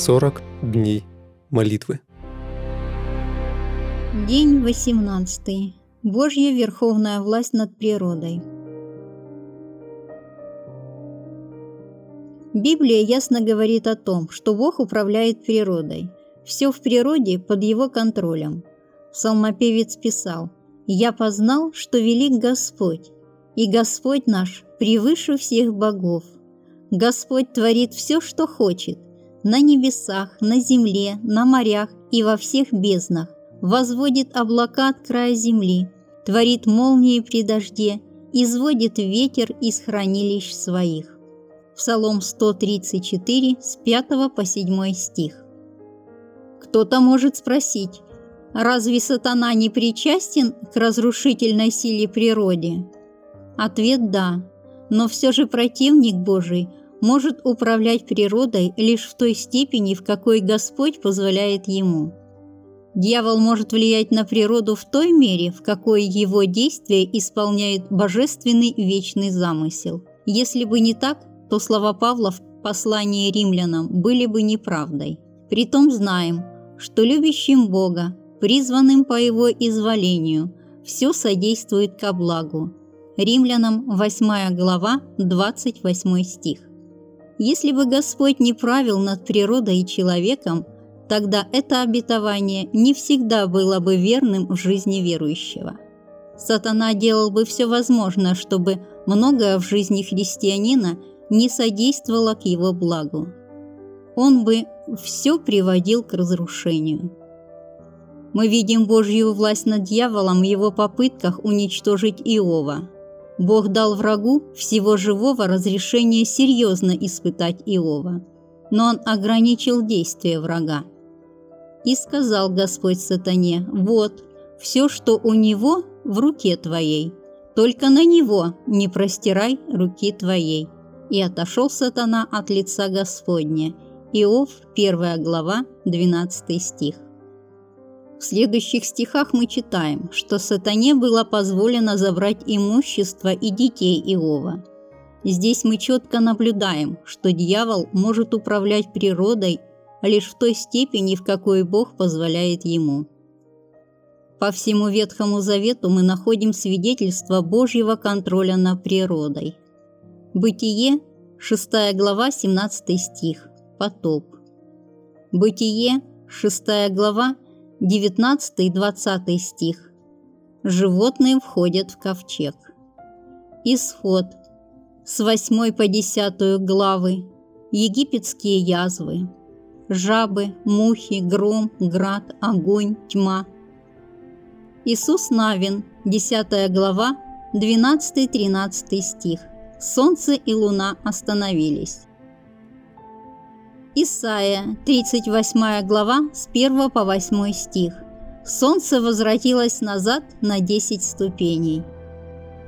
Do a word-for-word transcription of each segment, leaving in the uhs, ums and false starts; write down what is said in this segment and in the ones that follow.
сорок дней молитвы. День восемнадцатый. Божья верховная власть над природой. Библия ясно говорит о том, что Бог управляет природой. Все в природе под его контролем. Псалмопевец писал: «Я познал, что велик Господь, и Господь наш превыше всех богов. Господь творит все, что хочет, на небесах, на земле, на морях и во всех безднах, возводит облака от края земли, творит молнии при дожде, изводит ветер из хранилищ своих». Псалом сто тридцать четыре, с пятого по седьмой стих. Кто-то может спросить: разве сатана не причастен к разрушительной силе природы? Ответ – да, но все же противник Божий может управлять природой лишь в той степени, в какой Господь позволяет ему. Дьявол может влиять на природу в той мере, в какой его действия исполняют божественный вечный замысел. Если бы не так, то слова Павла в послании римлянам были бы неправдой. Притом знаем, что любящим Бога, призванным по его изволению, все содействует ко благу. Римлянам восьмая глава, двадцать восьмой стих. Если бы Господь не правил над природой и человеком, тогда это обетование не всегда было бы верным в жизни верующего. Сатана делал бы все возможное, чтобы многое в жизни христианина не содействовало к его благу. Он бы все приводил к разрушению. Мы видим Божью власть над дьяволом в его попытках уничтожить Иова. Бог дал врагу всего живого разрешение серьезно испытать Иова, но он ограничил действие врага. «И сказал Господь сатане: вот, все, что у него, в руке твоей, только на него не простирай руки твоей. И отошел сатана от лица Господня». Иов, первая глава, двенадцатый стих. В следующих стихах мы читаем, что сатане было позволено забрать имущество и детей Иова. Здесь мы четко наблюдаем, что дьявол может управлять природой лишь в той степени, в какой Бог позволяет ему. По всему Ветхому Завету мы находим свидетельство Божьего контроля над природой. Бытие, шестая глава, семнадцатый стих. Потоп. Бытие, шестая глава, девятнадцатый-двадцатый стих. Животные входят в ковчег. Исход, с восьмой по десятую главы. Египетские язвы. Жабы, мухи, гром, град, огонь, тьма. Иисус Навин, десятая глава, двенадцатый-тринадцатый стих. Солнце и луна остановились. Исайя, тридцать восьмая глава, с первого по восьмой стих. Солнце возвратилось назад на десять ступеней.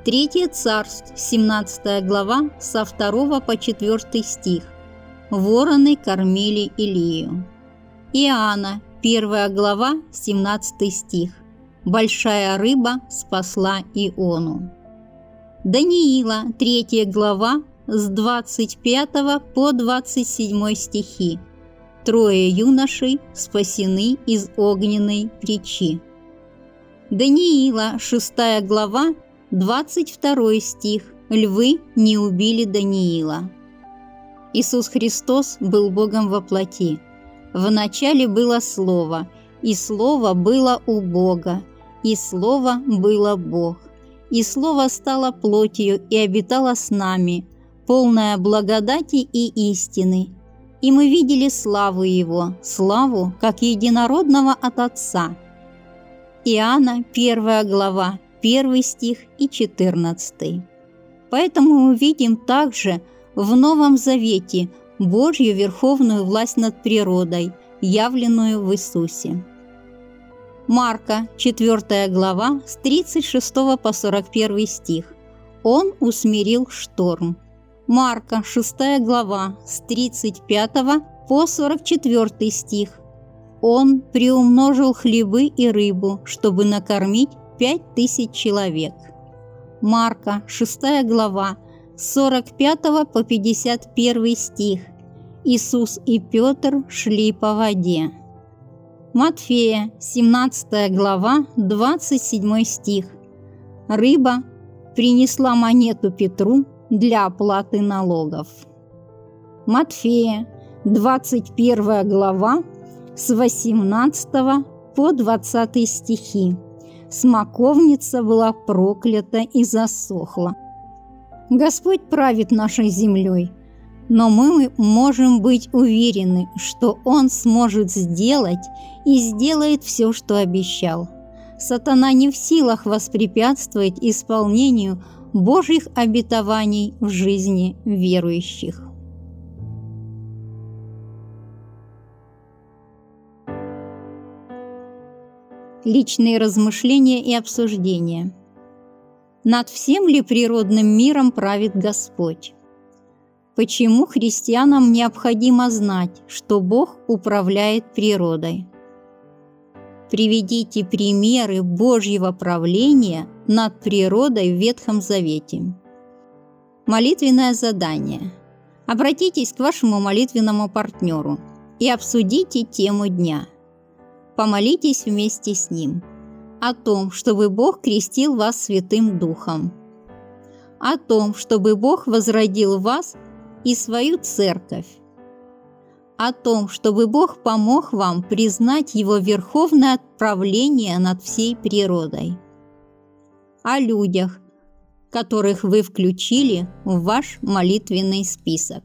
Третье царство, семнадцатая глава, со второго по четвертый стих. Вороны кормили Илию. Иоанна, первая глава, семнадцатый стих. Большая рыба спасла Иону. Даниила, третья глава, с двадцать пятого по двадцать седьмой стихи. Трое юношей спасены из огненной притчи. Даниила, шестая глава, двадцать второй стих. Львы не убили Даниила. Иисус Христос был Богом во плоти. Вначале было Слово, и Слово было у Бога, и Слово было Бог. И Слово стало плотью и обитало с нами, полная благодати и истины. И мы видели славу Его, славу, как единородного от Отца. Иоанна, первая глава, первый стих и четырнадцатый. Поэтому мы видим также в Новом Завете Божью верховную власть над природой, явленную в Иисусе. Марка, четвертая глава, с тридцать шестого по сорок первый стих. Он усмирил шторм. Марка, шестая глава, с тридцать пятого по сорок четвертый стих. Он приумножил хлебы и рыбу, чтобы накормить пять тысяч человек. Марка, шестая глава, с сорок пятого по пятьдесят первый стих. Иисус и Петр шли по воде. Матфея, семнадцатая глава, двадцать седьмой стих. Рыба принесла монету Петру для оплаты налогов. Матфея, двадцать первая глава, с восемнадцатого по двадцатый стихи. Смоковница была проклята и засохла. Господь правит нашей землей, но мы можем быть уверены, что Он сможет сделать и сделает все, что обещал. Сатана не в силах воспрепятствовать исполнению Божьих обетований в жизни верующих. Личные размышления и обсуждения. Над всем ли природным миром правит Господь? Почему христианам необходимо знать, что Бог управляет природой? Приведите примеры Божьего правления над природой в Ветхом Завете. Молитвенное задание. Обратитесь к вашему молитвенному партнеру и обсудите тему дня. Помолитесь вместе с ним о том, чтобы Бог крестил вас Святым Духом, о том, чтобы Бог возродил вас и свою церковь, о том, чтобы Бог помог вам признать Его верховное правление над всей природой, о людях, которых вы включили в ваш молитвенный список.